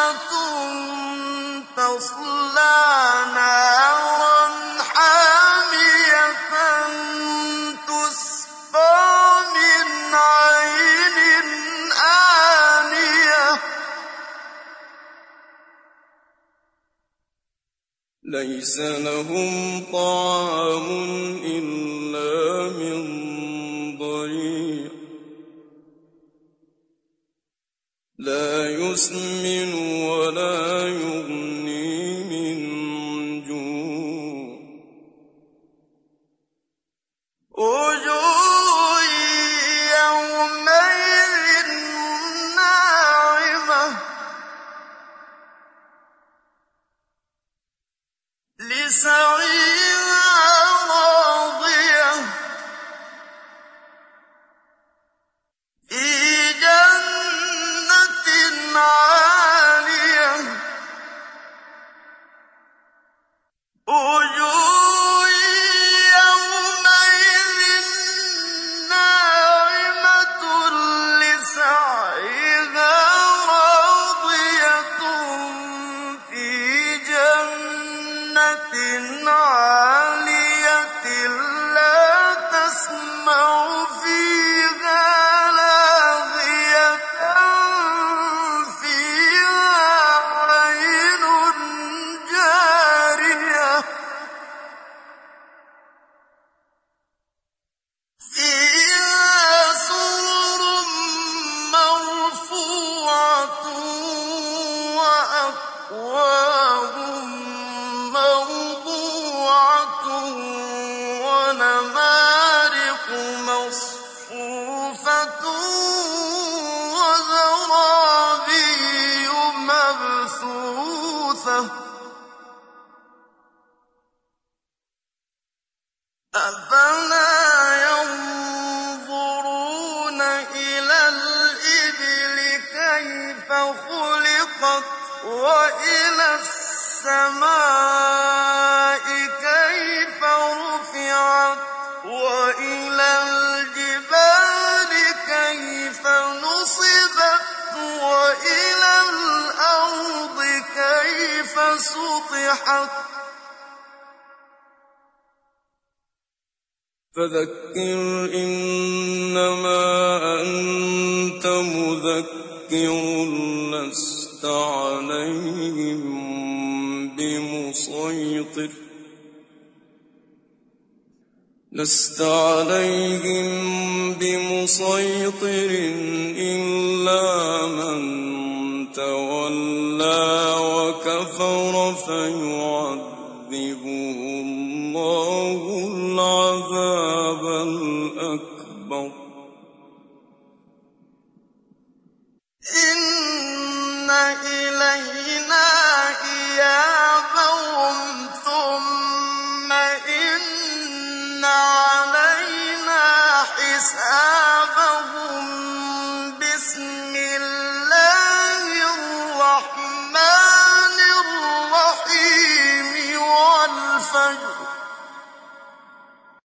جَهَنَّمَ تَصْلَى نَارًا حَامِيَةً تُسْقَى مِنْ عَيْنٍ آنِيَةٍ لَيْسَ لَهُمْ طَعَامٌ إِلَّا مِنْ ضَرِيعٍ لا يسمن ولا يغني من جوع وجوه يومئذ ناعمة لسعيها راضية عالية وجوه يومئذ ناعمة لسعيها راضية في جنة عالية لا تسمع فيها وإلى السماء كيف رفعت وإلى الجبال كيف نصبت وإلى الأرض كيف سطحت فذكر إنما أنت مذكر لست عليهم بمسيطر لست عليهم بمسيطر إلا من تولى وكفر فيعذبه الله العذاب الأكبر إِلَيْهِ